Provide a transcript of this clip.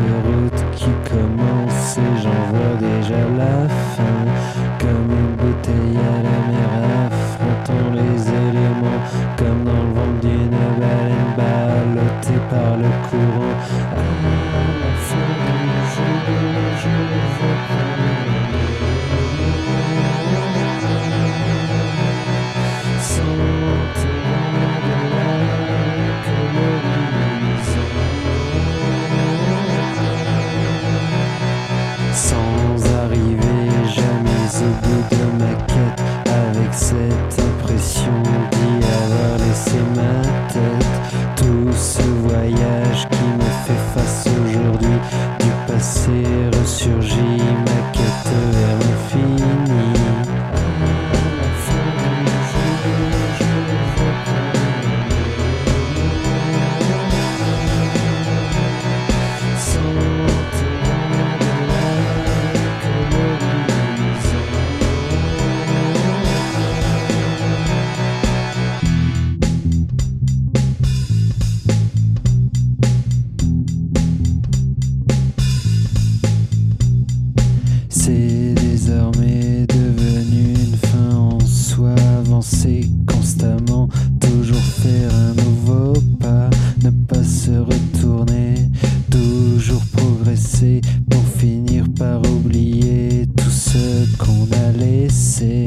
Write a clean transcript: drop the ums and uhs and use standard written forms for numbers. autoroute qui commence et j'en vois déjà la fin. Comme une bouteille à la mer affrontant les éléments, comme dans le ventre d'une baleine ballottée par le courant. À la fin du jour je ne vois plus. Sans témoin de l'air que l'horizon. Sans arriver jamais au bout de ma quête, avec cette impression d'y avoir laissé ma tête. Tout ce voyage qui me fait face aujourd'hui, du passé ressurgit ma quête vers l'infini. Pour finir par oublier tout ce qu'on a laissé.